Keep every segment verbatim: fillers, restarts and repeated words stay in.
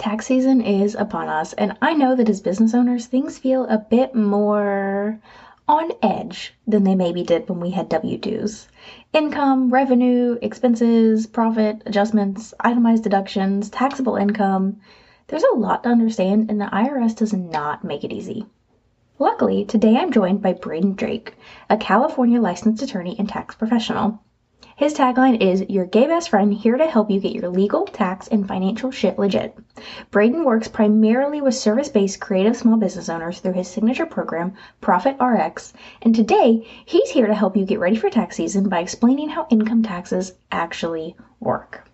Tax season is upon us, and I know that as business owners, things feel a bit more on edge than they maybe did when we had W twos. Income, revenue, expenses, profit, adjustments, itemized deductions, taxable income. There's a lot to understand, and the I R S does not make it easy. Luckily, today I'm joined by Braden Drake, a California licensed attorney and tax professional. His tagline is, your gay best friend here to help you get your legal, tax, and financial shit legit. Braden works primarily with service-based creative small business owners through his signature program, Profit R X, and today he's here to help you get ready for tax season by explaining how income taxes actually work.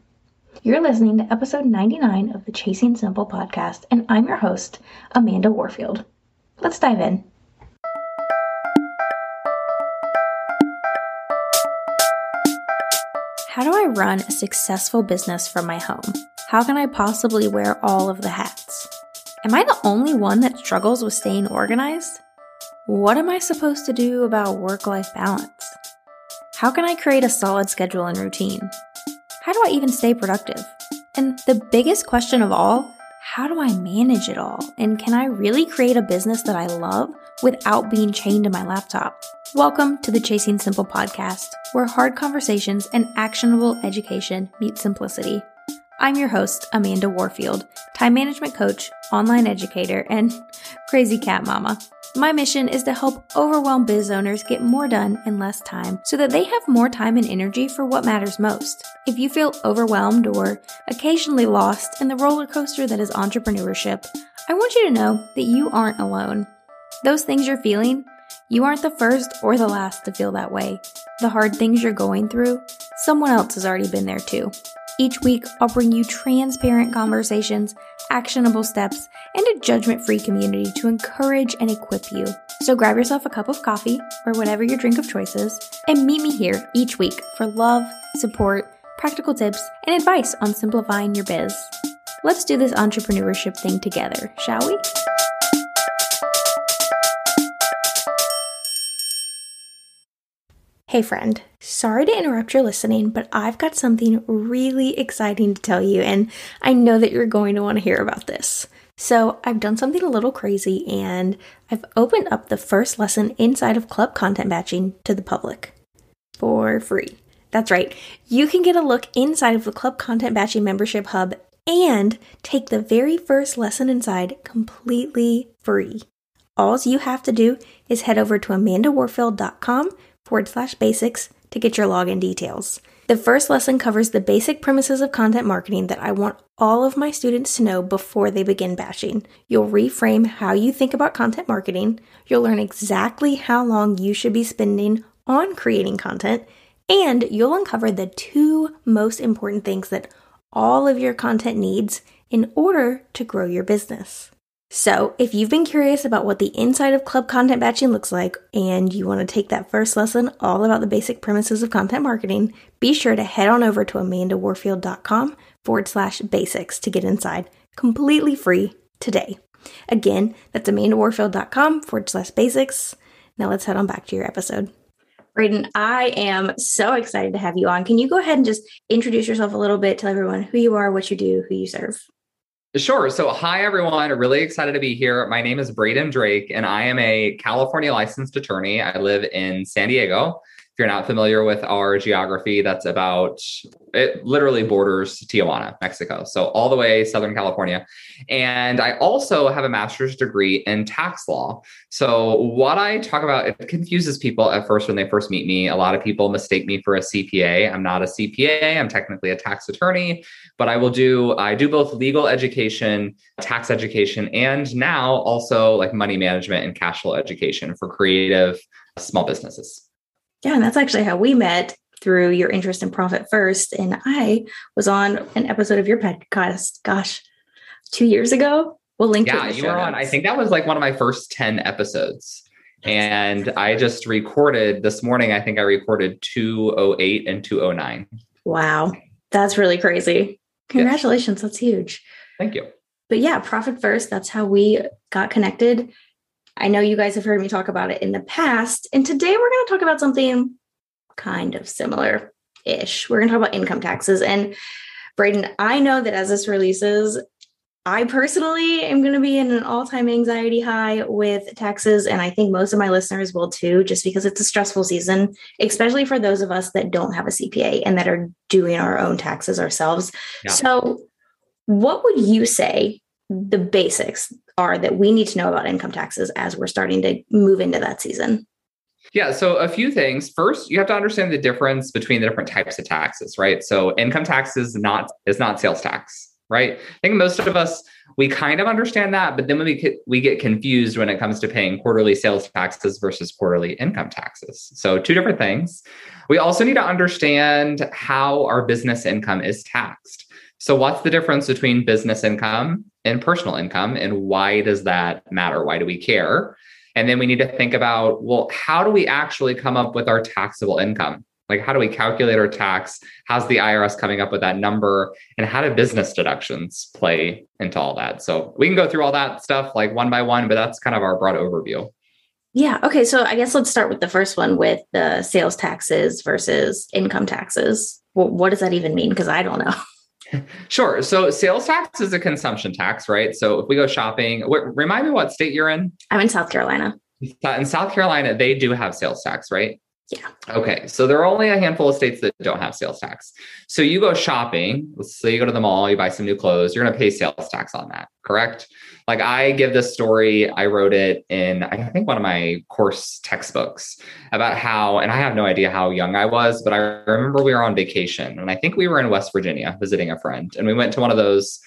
You're listening to episode ninety-nine of the Chasing Simple podcast, and I'm your host, Amanda Warfield. Let's dive in. How do I run a successful business from my home? How can I possibly wear all of the hats? Am I the only one that struggles with staying organized? What am I supposed to do about work-life balance? How can I create a solid schedule and routine? How do I even stay productive? And the biggest question of all, how do I manage it all? And can I really create a business that I love without being chained to my laptop? Welcome to the Chasing Simple podcast, where hard conversations and actionable education meet simplicity. I'm your host, Amanda Warfield, time management coach, online educator, and crazy cat mama. My mission is to help overwhelmed biz owners get more done in less time so that they have more time and energy for what matters most. If you feel overwhelmed or occasionally lost in the roller coaster that is entrepreneurship, I want you to know that you aren't alone. Those things you're feeling, you aren't the first or the last to feel that way. The hard things you're going through, someone else has already been there too. Each week, I'll bring you transparent conversations, actionable steps, and a judgment-free community to encourage and equip you. So grab yourself a cup of coffee or whatever your drink of choice is, and meet me here each week for love, support, practical tips, and advice on simplifying your biz. Let's do this entrepreneurship thing together, shall we? Hey friend, sorry to interrupt your listening, but I've got something really exciting to tell you, and I know that you're going to want to hear about this. So I've done something a little crazy, and I've opened up the first lesson inside of Club Content Batching to the public for free. That's right, you can get a look inside of the Club Content Batching membership hub and take the very first lesson inside completely free. All you have to do is head over to amandawarfield.com forward slash basics to get your login details. The first lesson covers the basic premises of content marketing that I want all of my students to know before they begin batching. You'll reframe how you think about content marketing, you'll learn exactly how long you should be spending on creating content, and you'll uncover the two most important things that all of your content needs in order to grow your business. So if you've been curious about what the inside of Club Content Batching looks like and you want to take that first lesson all about the basic premises of content marketing, be sure to head on over to amandawarfield.com forward slash basics to get inside completely free today. Again, that's amandawarfield.com forward slash basics. Now let's head on back to your episode. Braden, I am so excited to have you on. Can you go ahead and just introduce yourself a little bit, tell everyone who you are, what you do, who you serve? Sure. So hi, everyone. I'm really excited to be here. My name is Braden Drake, and I am a California licensed attorney. I live in San Diego. If you're not familiar with our geography, that's about, it literally borders Tijuana, Mexico. So all the way Southern California. And I also have a master's degree in tax law. So what I talk about, it confuses people at first when they first meet me. A lot of people mistake me for a C P A. I'm not a C P A. I'm technically a tax attorney, but I will do, I do both legal education, tax education, and now also like money management and cash flow education for creative small businesses. Yeah, and that's actually how we met, through your interest in Profit First. And I was on an episode of your podcast, gosh, two years ago. We'll link yeah, to it. Yeah, you were on. I think that was like one of my first ten episodes. And I just recorded this morning. I think I recorded two oh eight and two oh nine. Wow. That's really crazy. Congratulations. Yes. That's huge. Thank you. But yeah, Profit First, that's how we got connected. I know you guys have heard me talk about it in the past, and today we're going to talk about something kind of similar-ish. We're going to talk about income taxes, and Braden, I know that as this releases, I personally am going to be in an all-time anxiety high with taxes, and I think most of my listeners will too, just because it's a stressful season, especially for those of us that don't have a C P A and that are doing our own taxes ourselves. Yeah. So what would you say the basics are that we need to know about income taxes as we're starting to move into that season? Yeah. So a few things. First, you have to understand the difference between the different types of taxes, right? So income tax is not, is not sales tax, right? I think most of us, we kind of understand that, but then when we, we get confused when it comes to paying quarterly sales taxes versus quarterly income taxes. So two different things. We also need to understand how our business income is taxed. So what's the difference between business income and personal income, and why does that matter? Why do we care? And then we need to think about, well, how do we actually come up with our taxable income? Like, how do we calculate our tax? How's the I R S coming up with that number? And how do business deductions play into all that? So we can go through all that stuff like one by one, but that's kind of our broad overview. Yeah. Okay. So I guess let's start with the first one, with the sales taxes versus income taxes. Well, what does that even mean? Because I don't know. Sure. So sales tax is a consumption tax, right? So if we go shopping, what, remind me what state you're in. I'm in South Carolina. In South Carolina, they do have sales tax, right? Yeah. Okay. So there are only a handful of states that don't have sales tax. So you go shopping, let's say you go to the mall, you buy some new clothes, you're going to pay sales tax on that, correct? Like, I give this story, I wrote it in, I think, one of my course textbooks about how, and I have no idea how young I was, but I remember we were on vacation, and I think we were in West Virginia visiting a friend, and we went to one of those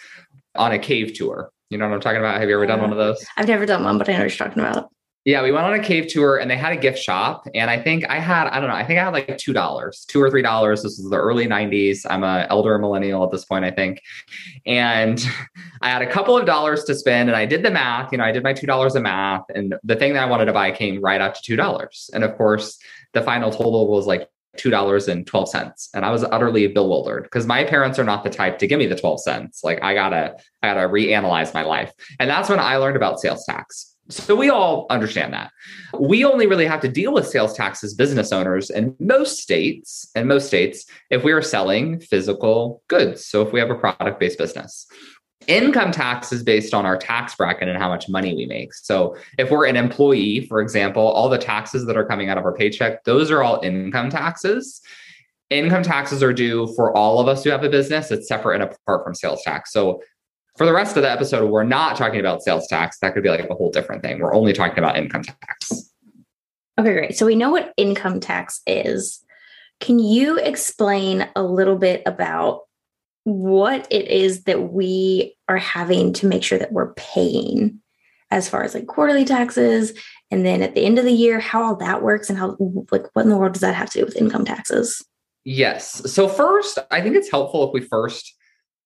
on a cave tour. You know what I'm talking about? Have you ever done one of those? I've never done one, but I know what you're talking about. Yeah, we went on a cave tour, and they had a gift shop. And I think I had, I don't know, I think I had like two dollars, two dollars or three dollars. This was the early nineties. I'm an elder millennial at this point, I think. And I had a couple of dollars to spend, and I did the math. You know, I did my two dollars of math, and the thing that I wanted to buy came right up to two dollars. And of course, the final total was like two dollars and twelve cents. And I was utterly bewildered because my parents are not the type to give me the twelve cents. Like, I gotta, I gotta reanalyze my life. And that's when I learned about sales tax. So we all understand that. We only really have to deal with sales tax as business owners in most states, in most states, if we are selling physical goods. So if we have a product-based business. Income tax is based on our tax bracket and how much money we make. So if we're an employee, for example, all the taxes that are coming out of our paycheck, those are all income taxes. Income taxes are due for all of us who have a business. It's separate and apart from sales tax. So for the rest of the episode, we're not talking about sales tax. That could be like a whole different thing. We're only talking about income tax. Okay, great. So we know what income tax is. Can you explain a little bit about what it is that we are having to make sure that we're paying, as far as like quarterly taxes, and then at the end of the year, how all that works, and how, like, what in the world does that have to do with income taxes? Yes. So first, I think it's helpful if we first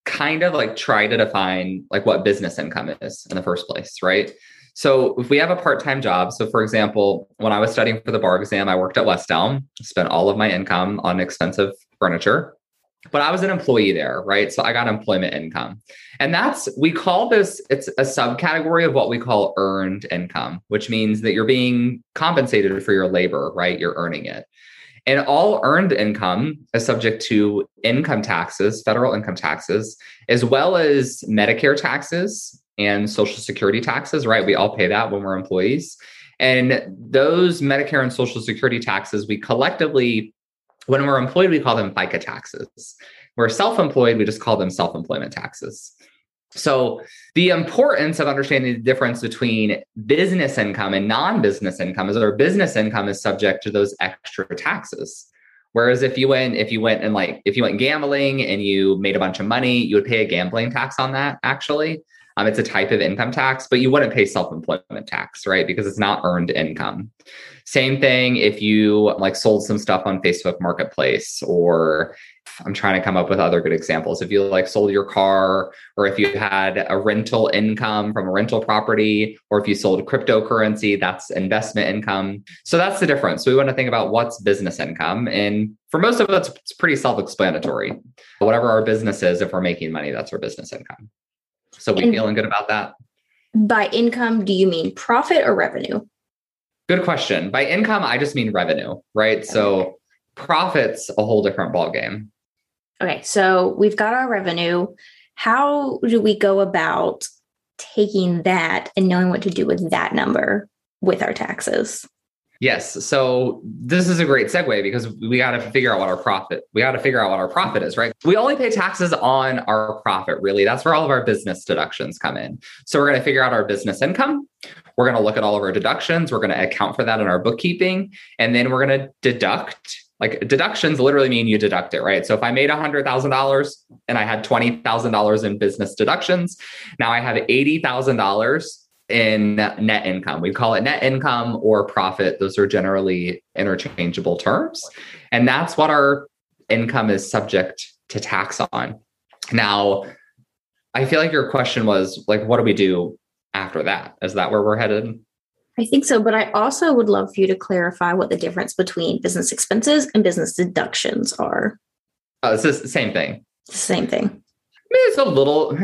kind of like try to define like what business income is in the first place, right? So if we have a part-time job, so for example, when I was studying for the bar exam, I worked at West Elm, spent all of my income on expensive furniture, but I was an employee there, right? So I got employment income. And that's, we call this, it's a subcategory of what we call earned income, which means that you're being compensated for your labor, right? You're earning it. And all earned income is subject to income taxes, federal income taxes, as well as Medicare taxes and Social Security taxes, right? We all pay that when we're employees. And those Medicare and Social Security taxes, we collectively, when we're employed, we call them FICA taxes. We're self-employed, we just call them self-employment taxes. So the importance of understanding the difference between business income and non-business income is that our business income is subject to those extra taxes. Whereas if you went, if you went and like, if you went gambling and you made a bunch of money, you would pay a gambling tax on that. Actually, um, it's a type of income tax, but you wouldn't pay self-employment tax, right? Because it's not earned income. Same thing if you like sold some stuff on Facebook Marketplace, or I'm trying to come up with other good examples. If you like sold your car, or if you had a rental income from a rental property, or if you sold cryptocurrency, that's investment income. So that's the difference. So we want to think about what's business income. And for most of us, it's pretty self-explanatory. Whatever our business is, if we're making money, that's our business income. So we and feeling good about that? By income, do you mean profit or revenue? Good question. By income, I just mean revenue, right? Okay. So profit's a whole different ballgame. Okay, so we've got our revenue, How do we go about taking that and knowing what to do with that number with our taxes? Yes. So this is a great segue because we got to figure out what our profit, we got to figure out what our profit is, right? We only pay taxes on our profit, really. That's where all of our business deductions come in. So we're going to figure out our business income. We're going to look at all of our deductions. We're going to account for that in our bookkeeping. And then we're going to deduct. Like deductions literally mean you deduct it, right? So if I made one hundred thousand dollars and I had twenty thousand dollars in business deductions, now I have eighty thousand dollars in net income. We call it net income or profit. Those are generally interchangeable terms. And that's what our income is subject to tax on. Now, I feel like your question was like, what do we do after that? Is that where we're headed? I think so. But I also would love for you to clarify what the difference between business expenses and business deductions are. Oh, it's the same thing. Same thing. I mean, it's a little...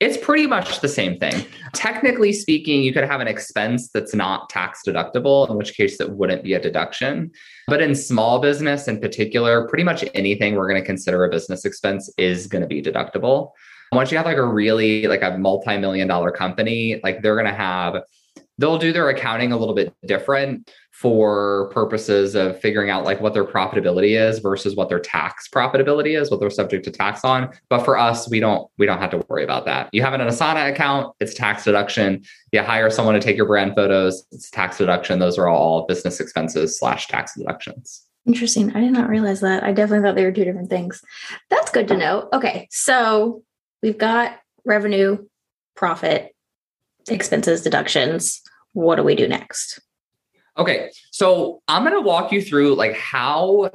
It's pretty much the same thing. Technically speaking, you could have an expense that's not tax deductible, in which case it wouldn't be a deduction. But in small business in particular, pretty much anything we're going to consider a business expense is going to be deductible. Once you have like a really like a multi-million dollar company, like they're going to have, they'll do their accounting a little bit different for purposes of figuring out like what their profitability is versus what their tax profitability is, what they're subject to tax on. But for us, we don't, we don't have to worry about that. You have an Asana account, it's tax deduction. You hire someone to take your brand photos, it's tax deduction. Those are all business expenses slash tax deductions. Interesting. I did not realize that. I definitely thought they were two different things. That's good to know. Okay. So we've got revenue, profit, expenses, deductions. What do we do next? Okay, so I'm going to walk you through like how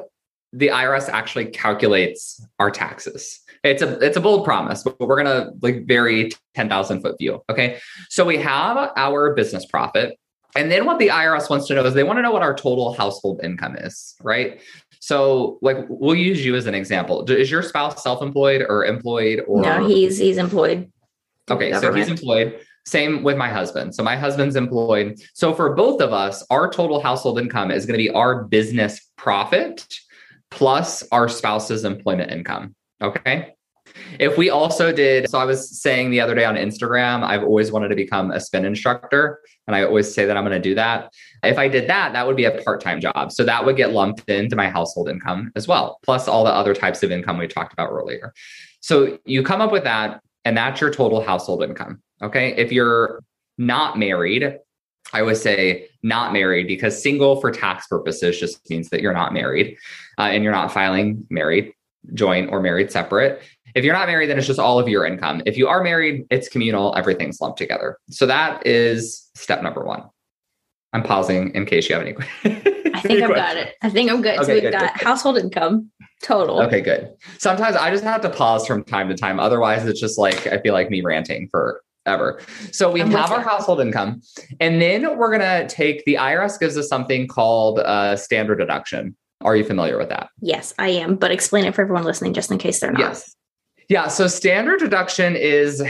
the I R S actually calculates our taxes. It's a it's a bold promise, but we're going to like very ten thousand foot view. Okay, so we have our business profit, and then what the I R S wants to know is they want to know what our total household income is, right? So like we'll use you as an example. Is your spouse self-employed or employed? Or no, he's he's employed. Okay, so he's employed. Same with my husband. So my husband's employed. So for both of us, our total household income is going to be our business profit plus our spouse's employment income. Okay. If we also did, so I was saying the other day on Instagram, I've always wanted to become a spin instructor. And I always say that I'm going to do that. If I did that, that would be a part-time job. So that would get lumped into my household income as well. Plus all the other types of income we talked about earlier. So you come up with that and that's your total household income. Okay. If you're not married, I always say not married because single for tax purposes just means that you're not married uh, and you're not filing married, joint or married separate. If you're not married, then it's just all of your income. If you are married, it's communal, everything's lumped together. So that is step number one. I'm pausing in case you have any questions. I think I've got it. I think I'm good. Okay, so we've good, got good. Household income total. Okay, good. Sometimes I just have to pause from time to time. Otherwise, it's just like, I feel like me ranting for ever. So we have our household income, and then we're going to take the I R S gives us something called uh standard deduction. Are you familiar with that? Yes, I am. But explain it for everyone listening, just in case they're not. Yes. Yeah. So standard deduction is,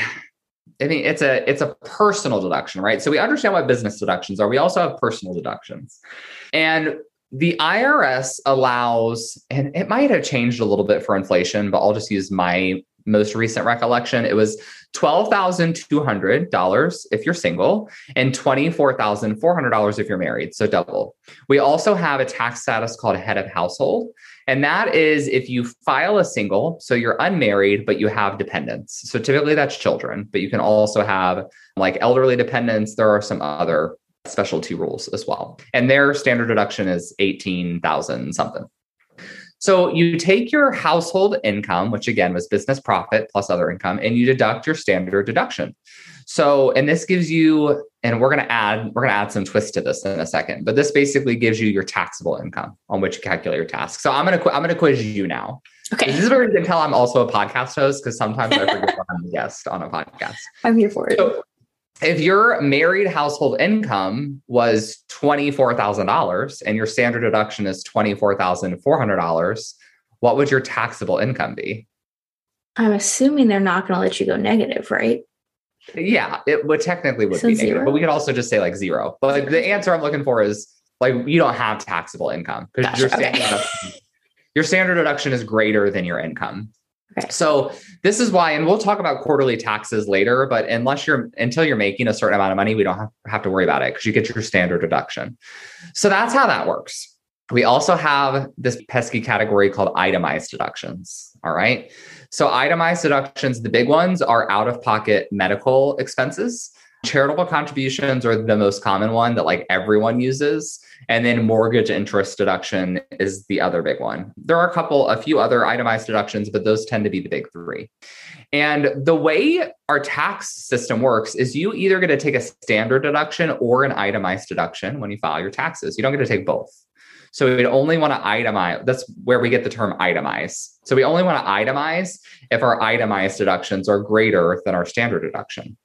I mean, it's a, it's a personal deduction, right? So we understand what business deductions are. We also have personal deductions, and the I R S allows, and it might have changed a little bit for inflation, but I'll just use my most recent recollection, it was twelve thousand two hundred dollars if you're single and twenty-four thousand four hundred dollars if you're married. So double. We also have a tax status called head of household. And that is if you file a single, so you're unmarried, but you have dependents. So typically that's children, but you can also have like elderly dependents. There are some other specialty rules as well. And their standard deduction is eighteen thousand something. So you take your household income, which again was business profit plus other income, and you deduct your standard deduction. So, and this gives you, and we're going to add, we're going to add some twist to this in a second, but this basically gives you your taxable income on which you calculate your tax. So I'm going to, I'm going to quiz you now. Okay. This is where you can tell I'm also a podcast host because sometimes I forget when I'm a guest on a podcast. I'm here for it. So if your married household income was twenty-four thousand dollars and your standard deduction is twenty-four thousand four hundred dollars, what would your taxable income be? I'm assuming they're not going to let you go negative, right? Yeah, it would technically would so be negative, zero? But we could also just say like zero. But like the answer I'm looking for is like you don't have taxable income because gotcha, your, okay. your standard deduction is greater than your income. Right. So this is why, and we'll talk about quarterly taxes later, but unless you're, until you're making a certain amount of money, we don't have, have to worry about it because you get your standard deduction. So that's how that works. We also have this pesky category called itemized deductions. All right. So itemized deductions, the big ones are out-of-pocket medical expenses. Charitable contributions are the most common one that like everyone uses. And then mortgage interest deduction is the other big one. There are a couple, a few other itemized deductions, but those tend to be the big three. And the way our tax system works is you either get to take a standard deduction or an itemized deduction when you file your taxes. You don't get to take both. So we would only want to itemize. That's where we get the term itemize. So we only want to itemize if our itemized deductions are greater than our standard deduction,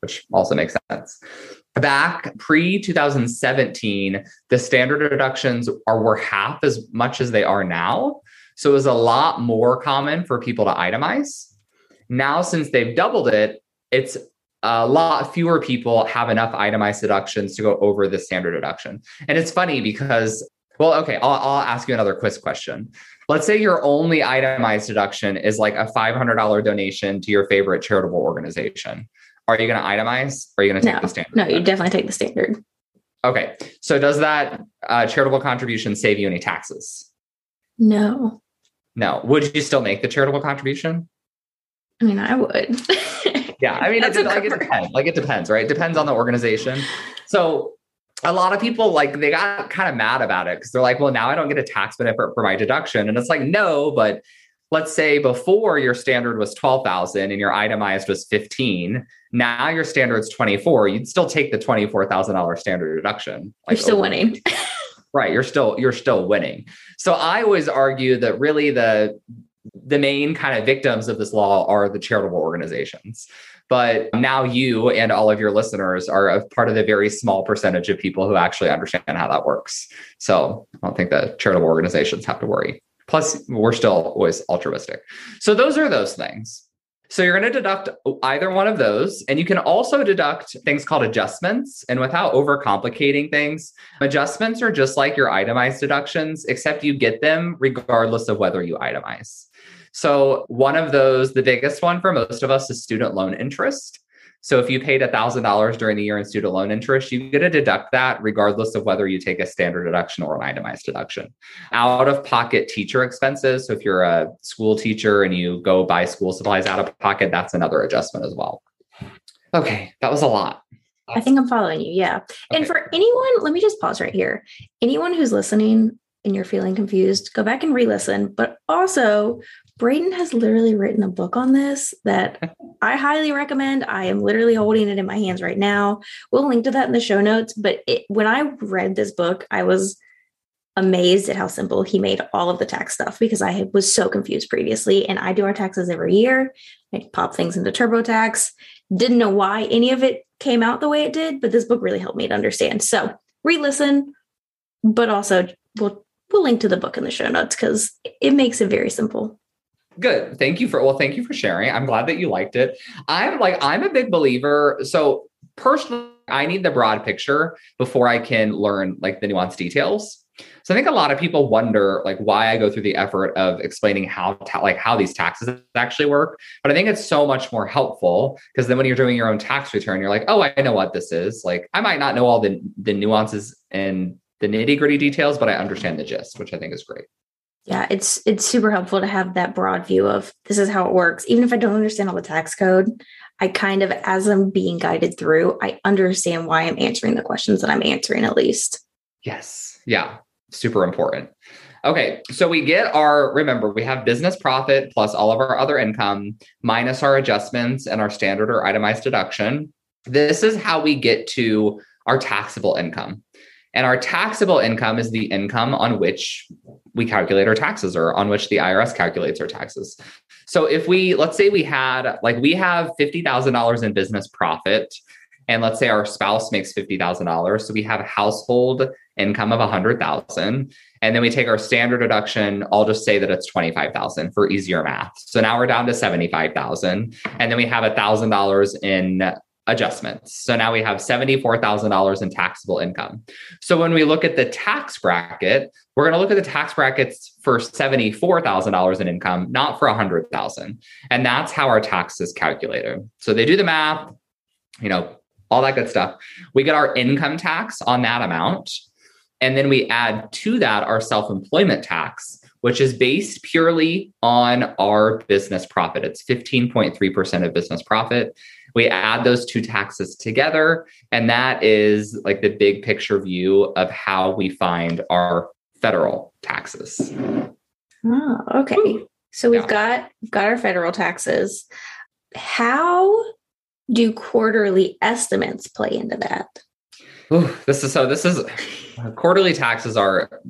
which also makes sense. Back pre-twenty seventeen, the standard deductions are were half as much as they are now. So it was a lot more common for people to itemize. Now, since they've doubled it, it's a lot fewer people have enough itemized deductions to go over the standard deduction. And it's funny because, well, okay, I'll, I'll ask you another quiz question. Let's say your only itemized deduction is like a five hundred dollars donation to your favorite charitable organization. Are you going to itemize or are you going to take no, the standard? No, you definitely take the standard. Okay. So does that uh, charitable contribution save you any taxes? No. No. Would you still make the charitable contribution? I mean, I would. Yeah. I mean, it, like, it depends. Like it depends, right? It depends on the organization. So a lot of people, like, they got kind of mad about it because they're like, well, now I don't get a tax benefit for my deduction. And it's like, no, but let's say before your standard was twelve thousand and your itemized was fifteen. Now your standard's twenty-four. You'd still take the twenty-four thousand dollars standard deduction. Like, you're still over- winning. Right. You're still, you're still winning. So I always argue that really the, the main kind of victims of this law are the charitable organizations. But now you and all of your listeners are a part of the very small percentage of people who actually understand how that works. So I don't think that charitable organizations have to worry. Plus, we're still always altruistic. So those are those things. So you're going to deduct either one of those. And you can also deduct things called adjustments. And without overcomplicating things, adjustments are just like your itemized deductions, except you get them regardless of whether you itemize. So one of those, the biggest one for most of us, is student loan interest. So if you paid one thousand dollars during the year in student loan interest, you get to deduct that regardless of whether you take a standard deduction or an itemized deduction. Out-of-pocket teacher expenses. So if you're a school teacher and you go buy school supplies out of pocket, that's another adjustment as well. Okay, that was a lot. I think I'm following you. Yeah. Okay. And for anyone, let me just pause right here. Anyone who's listening and you're feeling confused, go back and re-listen. But also, Braden has literally written a book on this that I highly recommend. I am literally holding it in my hands right now. We'll link to that in the show notes. But it, when I read this book, I was amazed at how simple he made all of the tax stuff because I was so confused previously. And I do our taxes every year. I pop things into TurboTax. Didn't know why any of it came out the way it did, but this book really helped me to understand. So re-listen, but also we'll, we'll link to the book in the show notes because it makes it very simple. Good. Thank you for, well, thank you for sharing. I'm glad that you liked it. I'm like, I'm a big believer. So personally, I need the broad picture before I can learn like the nuanced details. So I think a lot of people wonder like why I go through the effort of explaining how, ta- like how these taxes actually work. But I think it's so much more helpful because then when you're doing your own tax return, you're like, oh, I know what this is. Like I might not know all the, the nuances and the nitty gritty details, but I understand the gist, which I think is great. Yeah, it's it's super helpful to have that broad view of this is how it works. Even if I don't understand all the tax code, I kind of, as I'm being guided through, I understand why I'm answering the questions that I'm answering at least. Yes. Yeah. Super important. Okay. So we get our, remember, we have business profit plus all of our other income minus our adjustments and our standard or itemized deduction. This is how we get to our taxable income. And our taxable income is the income on which we calculate our taxes or on which the I R S calculates our taxes. So if we, let's say we had, like we have fifty thousand dollars in business profit and let's say our spouse makes fifty thousand dollars. So we have a household income of one hundred thousand dollars. And then we take our standard deduction. I'll just say that it's twenty-five thousand dollars for easier math. So now we're down to seventy-five thousand dollars. And then we have one thousand dollars in adjustments. So now we have seventy-four thousand dollars in taxable income. So when we look at the tax bracket, we're going to look at the tax brackets for seventy-four thousand dollars in income, not for one hundred thousand dollars. And that's how our tax is calculated. So they do the math, you know, all that good stuff. We get our income tax on that amount. And then we add to that our self-employment tax, which is based purely on our business profit. It's fifteen point three percent of business profit. We add those two taxes together, and that is like the big picture view of how we find our federal taxes. Oh, okay. So we've yeah. got we've got our federal taxes. How do quarterly estimates play into that? Ooh, this is so this is quarterly taxes are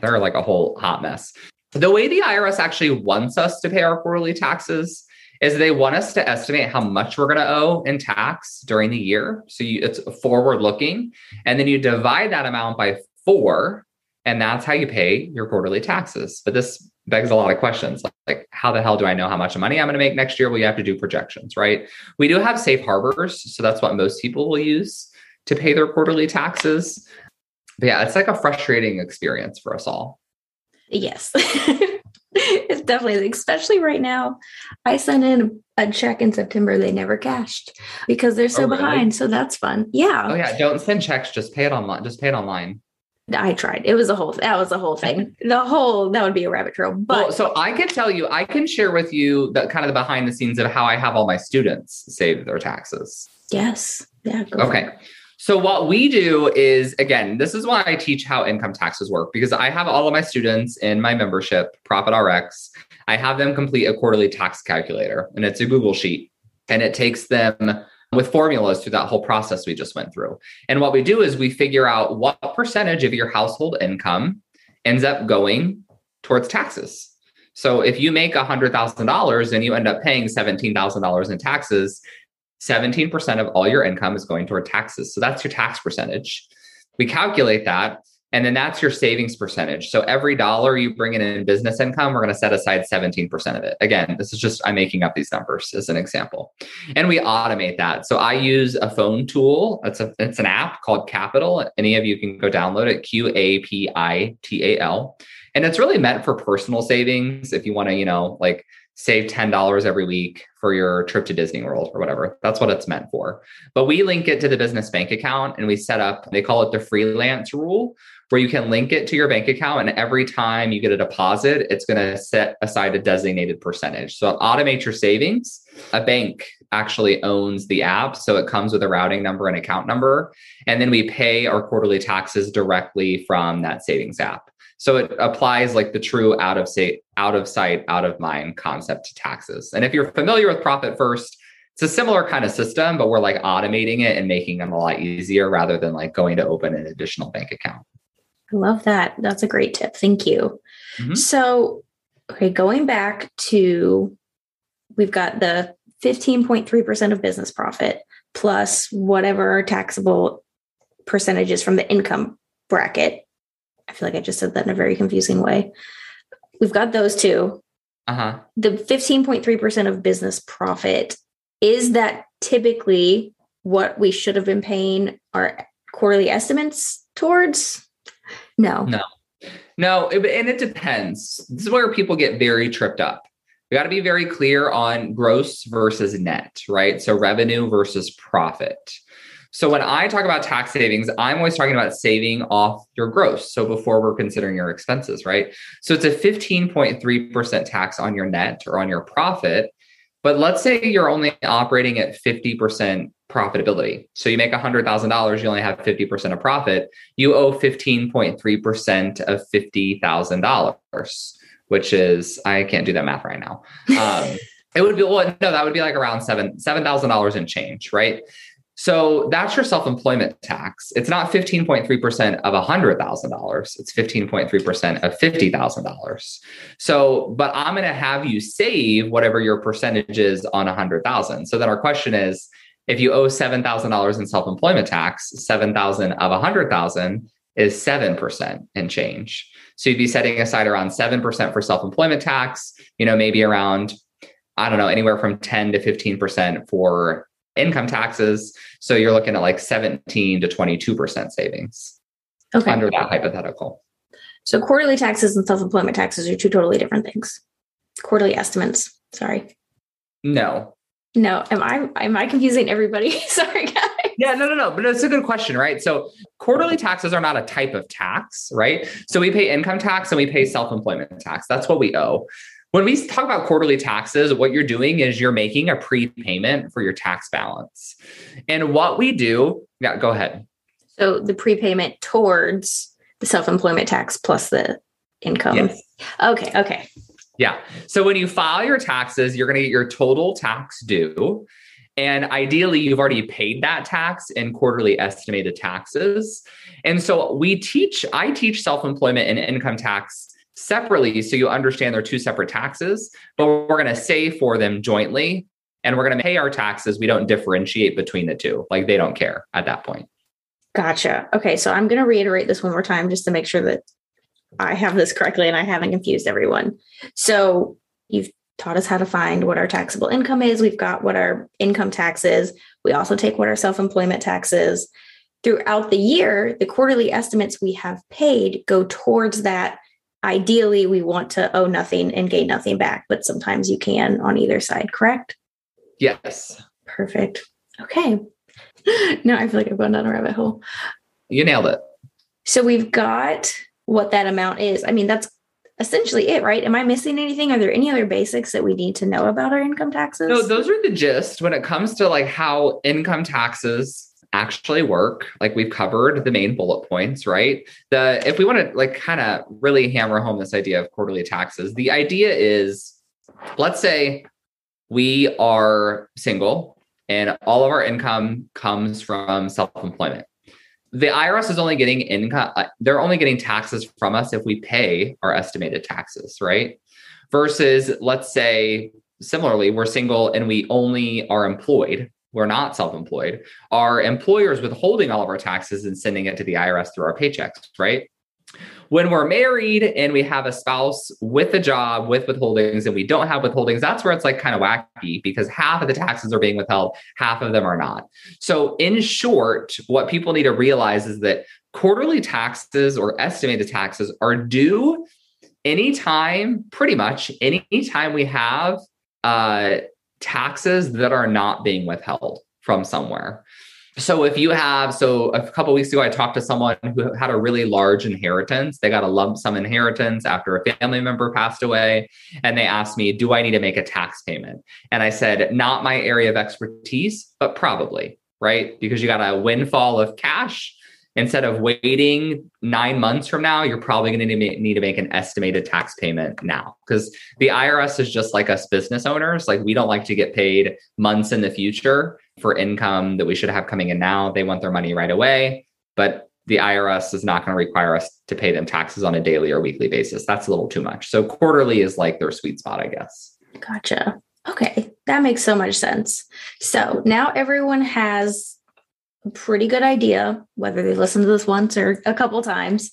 they're like a whole hot mess. The way the I R S actually wants us to pay our quarterly taxes is they want us to estimate how much we're going to owe in tax during the year. So you, it's forward looking. And then you divide that amount by four. And that's how you pay your quarterly taxes. But this begs a lot of questions. Like, how the hell do I know how much money I'm going to make next year? Well, you have to do projections, right? We do have safe harbors. So that's what most people will use to pay their quarterly taxes. But yeah, it's like a frustrating experience for us all. Yes, it's definitely, especially right now. I sent in a check in September they never cashed because they're so oh, behind. Really? So that's fun. Yeah. Oh yeah, don't send checks. Just pay it online. Just pay it online. I tried. It was a whole. That was a whole thing. The whole that would be a rabbit trail. But well, so I can tell you, I can share with you the kind of the behind the scenes of how I have all my students save their taxes. Yes. Yeah. Go okay. For it. So what we do is, again, this is why I teach how income taxes work, because I have all of my students in my membership, ProfitRx. I have them complete a quarterly tax calculator, and it's a Google sheet, and it takes them with formulas through that whole process we just went through. And what we do is we figure out what percentage of your household income ends up going towards taxes. So if you make one hundred thousand dollars and you end up paying seventeen thousand dollars in taxes, seventeen percent of all your income is going toward taxes. So that's your tax percentage. We calculate that, and then that's your savings percentage. So every dollar you bring in in business income, we're going to set aside seventeen percent of it. Again, this is just, I'm making up these numbers as an example. And we automate that. So I use a phone tool. It's a, it's an app called Capital. Any of you can go download it, Q A P I T A L. And it's really meant for personal savings. If you want to, you know, like save ten dollars every week for your trip to Disney World or whatever. That's what it's meant for. But we link it to the business bank account, and we set up, they call it the freelance rule, where you can link it to your bank account. And every time you get a deposit, it's going to set aside a designated percentage. So it'll automate your savings. A bank actually owns the app. So it comes with a routing number and account number. And then we pay our quarterly taxes directly from that savings app. So it applies like the true out of sight, out of sight, out of mind concept to taxes. And if you're familiar with Profit First, it's a similar kind of system, but we're like automating it and making them a lot easier rather than like going to open an additional bank account. I love that. That's a great tip. Thank you. Mm-hmm. So, okay, going back to, we've got the fifteen point three percent of business profit plus whatever taxable percentages from the income bracket. I feel like I just said that in a very confusing way. We've got those two. Uh-huh. The fifteen point three percent of business profit, is that typically what we should have been paying our quarterly estimates towards? No. No. No, it, and it depends. This is where people get very tripped up. We got to be very clear on gross versus net, right? So revenue versus profit. So when I talk about tax savings, I'm always talking about saving off your gross. So before we're considering your expenses, right? So it's a fifteen point three percent tax on your net or on your profit. But let's say you're only operating at fifty percent profitability. So you make one hundred thousand dollars, you only have fifty percent of profit. You owe fifteen point three percent of fifty thousand dollars, which is, I can't do that math right now. Um, it would be, well, no, that would be like around seven $7,000 in change, right? So that's your self-employment tax. It's not fifteen point three percent of one hundred thousand dollars. It's fifteen point three percent of fifty thousand dollars. So, but I'm going to have you save whatever your percentage is on one hundred thousand dollars. So then our question is, if you owe seven thousand dollars in self-employment tax, seven thousand dollars of one hundred thousand dollars is seven percent and change. So you'd be setting aside around seven percent for self-employment tax, you know, maybe around, I don't know, anywhere from ten to fifteen percent for income taxes. So you're looking at like seventeen to twenty-two percent savings okay. under that hypothetical. So quarterly taxes and self-employment taxes are two totally different things. Quarterly estimates. Sorry. No. No. Am I, am I confusing everybody? Sorry, guys. Yeah, no, no, no. But it's a good question, right? So quarterly taxes are not a type of tax, right? So we pay income tax and we pay self-employment tax. That's what we owe. When we talk about quarterly taxes, what you're doing is you're making a prepayment for your tax balance. And what we do, yeah, go ahead. So the prepayment towards the self-employment tax plus the income. Yes. Okay. Okay. Yeah. So when you file your taxes, you're going to get your total tax due. And ideally, you've already paid that tax in quarterly estimated taxes. And so we teach, I teach self-employment and income tax separately, so you understand they're two separate taxes, but we're going to save for them jointly and we're going to pay our taxes. We don't differentiate between the two. Like they don't care at that point. Gotcha. Okay. So I'm going to reiterate this one more time just to make sure that I have this correctly and I haven't confused everyone. So you've taught us how to find what our taxable income is. We've got what our income tax is. We also take what our self-employment tax is. Throughout the year, the quarterly estimates we have paid go towards that. Ideally, we want to owe nothing and gain nothing back, but sometimes you can on either side, correct? Yes. Perfect. Okay. Now I feel like I've gone down a rabbit hole. You nailed it. So we've got what that amount is. I mean, that's essentially it, right? Am I missing anything? Are there any other basics that we need to know about our income taxes? No, those are the gist when it comes to like how income taxes actually work. Like we've covered the main bullet points, right? The if we want to like kind of really hammer home this idea of quarterly taxes, the idea is, let's say we are single and all of our income comes from self-employment. The I R S is only getting income, they're only getting taxes from us if we pay our estimated taxes, right? Versus let's say similarly, we're single and we only are employed. We're not self-employed. Our employer's withholding all of our taxes and sending it to the I R S through our paychecks, right? When we're married and we have a spouse with a job with withholdings and we don't have withholdings, that's where it's like kind of wacky because half of the taxes are being withheld, half of them are not. So in short, what people need to realize is that quarterly taxes or estimated taxes are due anytime, pretty much anytime we have uh, taxes that are not being withheld from somewhere. So if you have, so a couple of weeks ago, I talked to someone who had a really large inheritance. They got a lump sum inheritance after a family member passed away. And they asked me, do I need to make a tax payment? And I said, not my area of expertise, but probably, right? Because you got a windfall of cash. Instead of waiting nine months from now, you're probably going to need to make an estimated tax payment now because the I R S is just like us business owners. Like we don't like to get paid months in the future for income that we should have coming in now. They want their money right away, but the I R S is not going to require us to pay them taxes on a daily or weekly basis. That's a little too much. So quarterly is like their sweet spot, I guess. Gotcha. Okay. That makes so much sense. So now everyone has a pretty good idea, whether they listen to this once or a couple times,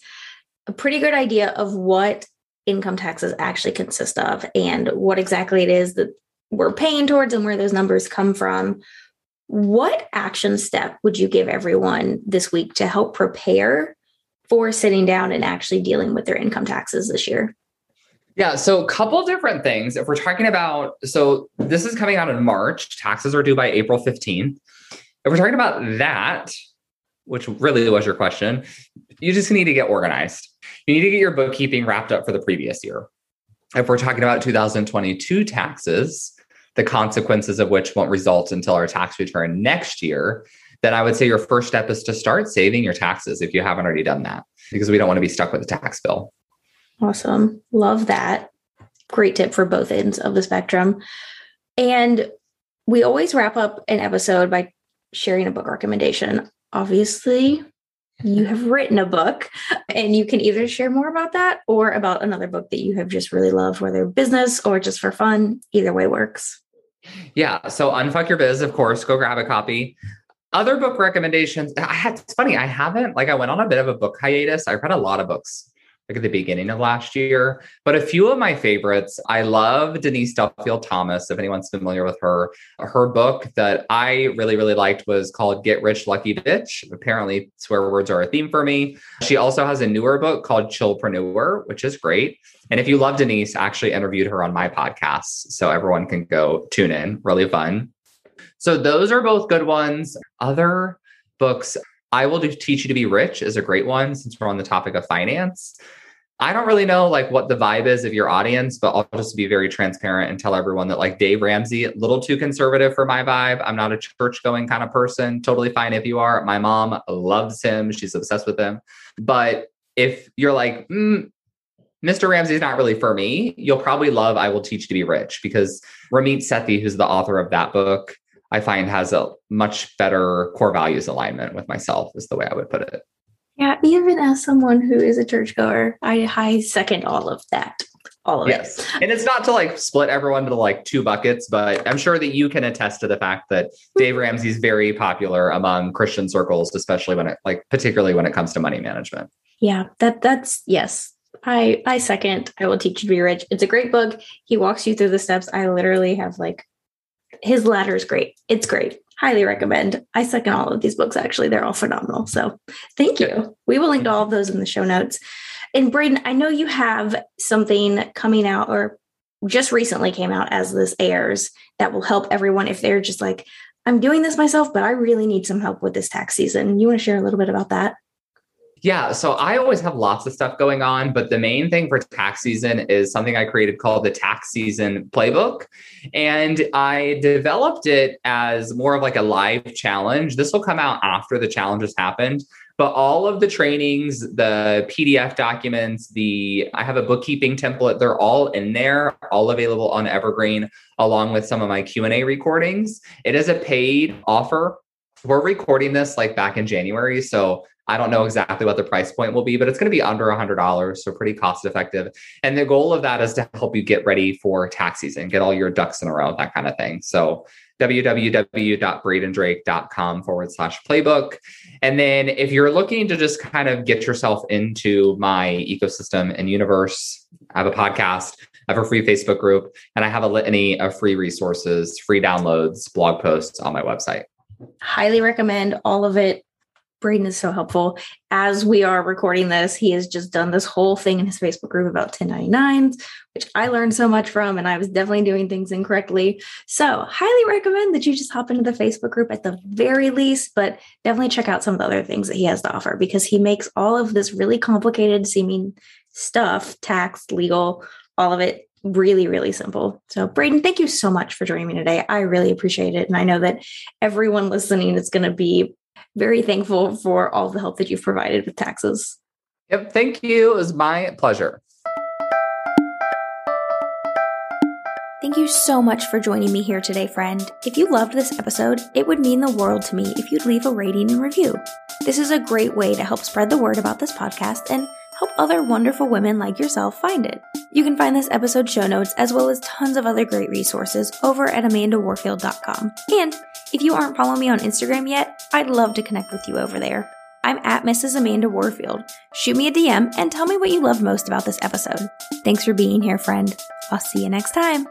a pretty good idea of what income taxes actually consist of and what exactly it is that we're paying towards and where those numbers come from. What action step would you give everyone this week to help prepare for sitting down and actually dealing with their income taxes this year? Yeah. So a couple different things. If we're talking about, so this is coming out in March, taxes are due by April fifteenth. If we're talking about that, which really was your question, you just need to get organized. You need to get your bookkeeping wrapped up for the previous year. If we're talking about two thousand twenty-two taxes, the consequences of which won't result until our tax return next year, then I would say your first step is to start saving your taxes if you haven't already done that, because we don't want to be stuck with a tax bill. Awesome. Love that. Great tip for both ends of the spectrum. And we always wrap up an episode by sharing a book recommendation. Obviously, you have written a book and you can either share more about that or about another book that you have just really loved, whether business or just for fun. Either way works. Yeah. So Unfuck Your Biz, of course, go grab a copy. Other book recommendations. I had, it's funny. I haven't, like I went on a bit of a book hiatus. I read a lot of books like at the beginning of last year. But a few of my favorites, I love Denise Duffield Thomas, if anyone's familiar with her. Her book that I really, really liked was called Get Rich, Lucky Bitch. Apparently swear words are a theme for me. She also has a newer book called Chillpreneur, which is great. And if you love Denise, I actually interviewed her on my podcast, so everyone can go tune in. Really fun. So those are both good ones. Other books, I Will Teach You To Be Rich is a great one since we're on the topic of finance. I don't really know like what the vibe is of your audience, but I'll just be very transparent and tell everyone that like Dave Ramsey, a little too conservative for my vibe. I'm not a church going kind of person. Totally fine if you are. My mom loves him. She's obsessed with him. But if you're like, mm, Mister Ramsey's not really for me, you'll probably love I Will Teach You To Be Rich, because Ramit Sethi, who's the author of that book, I find has a much better core values alignment with myself, is the way I would put it. Yeah, even as someone who is a churchgoer, I, I second all of that. All of yes. it. Yes. And it's not to like split everyone into like two buckets, but I'm sure that you can attest to the fact that Dave Ramsey's very popular among Christian circles, especially when it like, particularly when it comes to money management. Yeah, that that's, yes. I, I second I Will Teach You To Be Rich. It's a great book. He walks you through the steps. I literally have like, his ladder is great. It's great. Highly recommend. I second all of these books, actually. They're all phenomenal. So thank you. We will link to all of those in the show notes. And Braden, I know you have something coming out or just recently came out as this airs that will help everyone if they're just like, I'm doing this myself, but I really need some help with this tax season. You want to share a little bit about that? Yeah. So I always have lots of stuff going on, but the main thing for tax season is something I created called the Tax Season Playbook. And I developed it as more of like a live challenge. This will come out after the challenge has happened, but all of the trainings, the P D F documents, the, I have a bookkeeping template, they're all in there, all available on Evergreen, along with some of my Q and A recordings. It is a paid offer. We're recording this like back in January. So I don't know exactly what the price point will be, but it's going to be under one hundred dollars, so pretty cost effective. And the goal of that is to help you get ready for tax season, get all your ducks in a row, that kind of thing. So www.bradendrake.com forward slash playbook. And then if you're looking to just kind of get yourself into my ecosystem and universe, I have a podcast, I have a free Facebook group, and I have a litany of free resources, free downloads, blog posts on my website. Highly recommend all of it. Braden is so helpful. As we are recording this, he has just done this whole thing in his Facebook group about ten ninety-nines, which I learned so much from, and I was definitely doing things incorrectly. So highly recommend that you just hop into the Facebook group at the very least, but definitely check out some of the other things that he has to offer, because he makes all of this really complicated seeming stuff, tax, legal, all of it, really, really simple. So Braden, thank you so much for joining me today. I really appreciate it. And I know that everyone listening is going to be very thankful for all the help that you've provided with taxes. Yep. Thank you. It was my pleasure. Thank you so much for joining me here today, friend. If you loved this episode, it would mean the world to me if you'd leave a rating and review. This is a great way to help spread the word about this podcast and help other wonderful women like yourself find it. You can find this episode's show notes as well as tons of other great resources over at amanda warfield dot com. And if you aren't following me on Instagram yet, I'd love to connect with you over there. I'm at Missus Amanda Warfield. Shoot me a D M and tell me what you loved most about this episode. Thanks for being here, friend. I'll see you next time.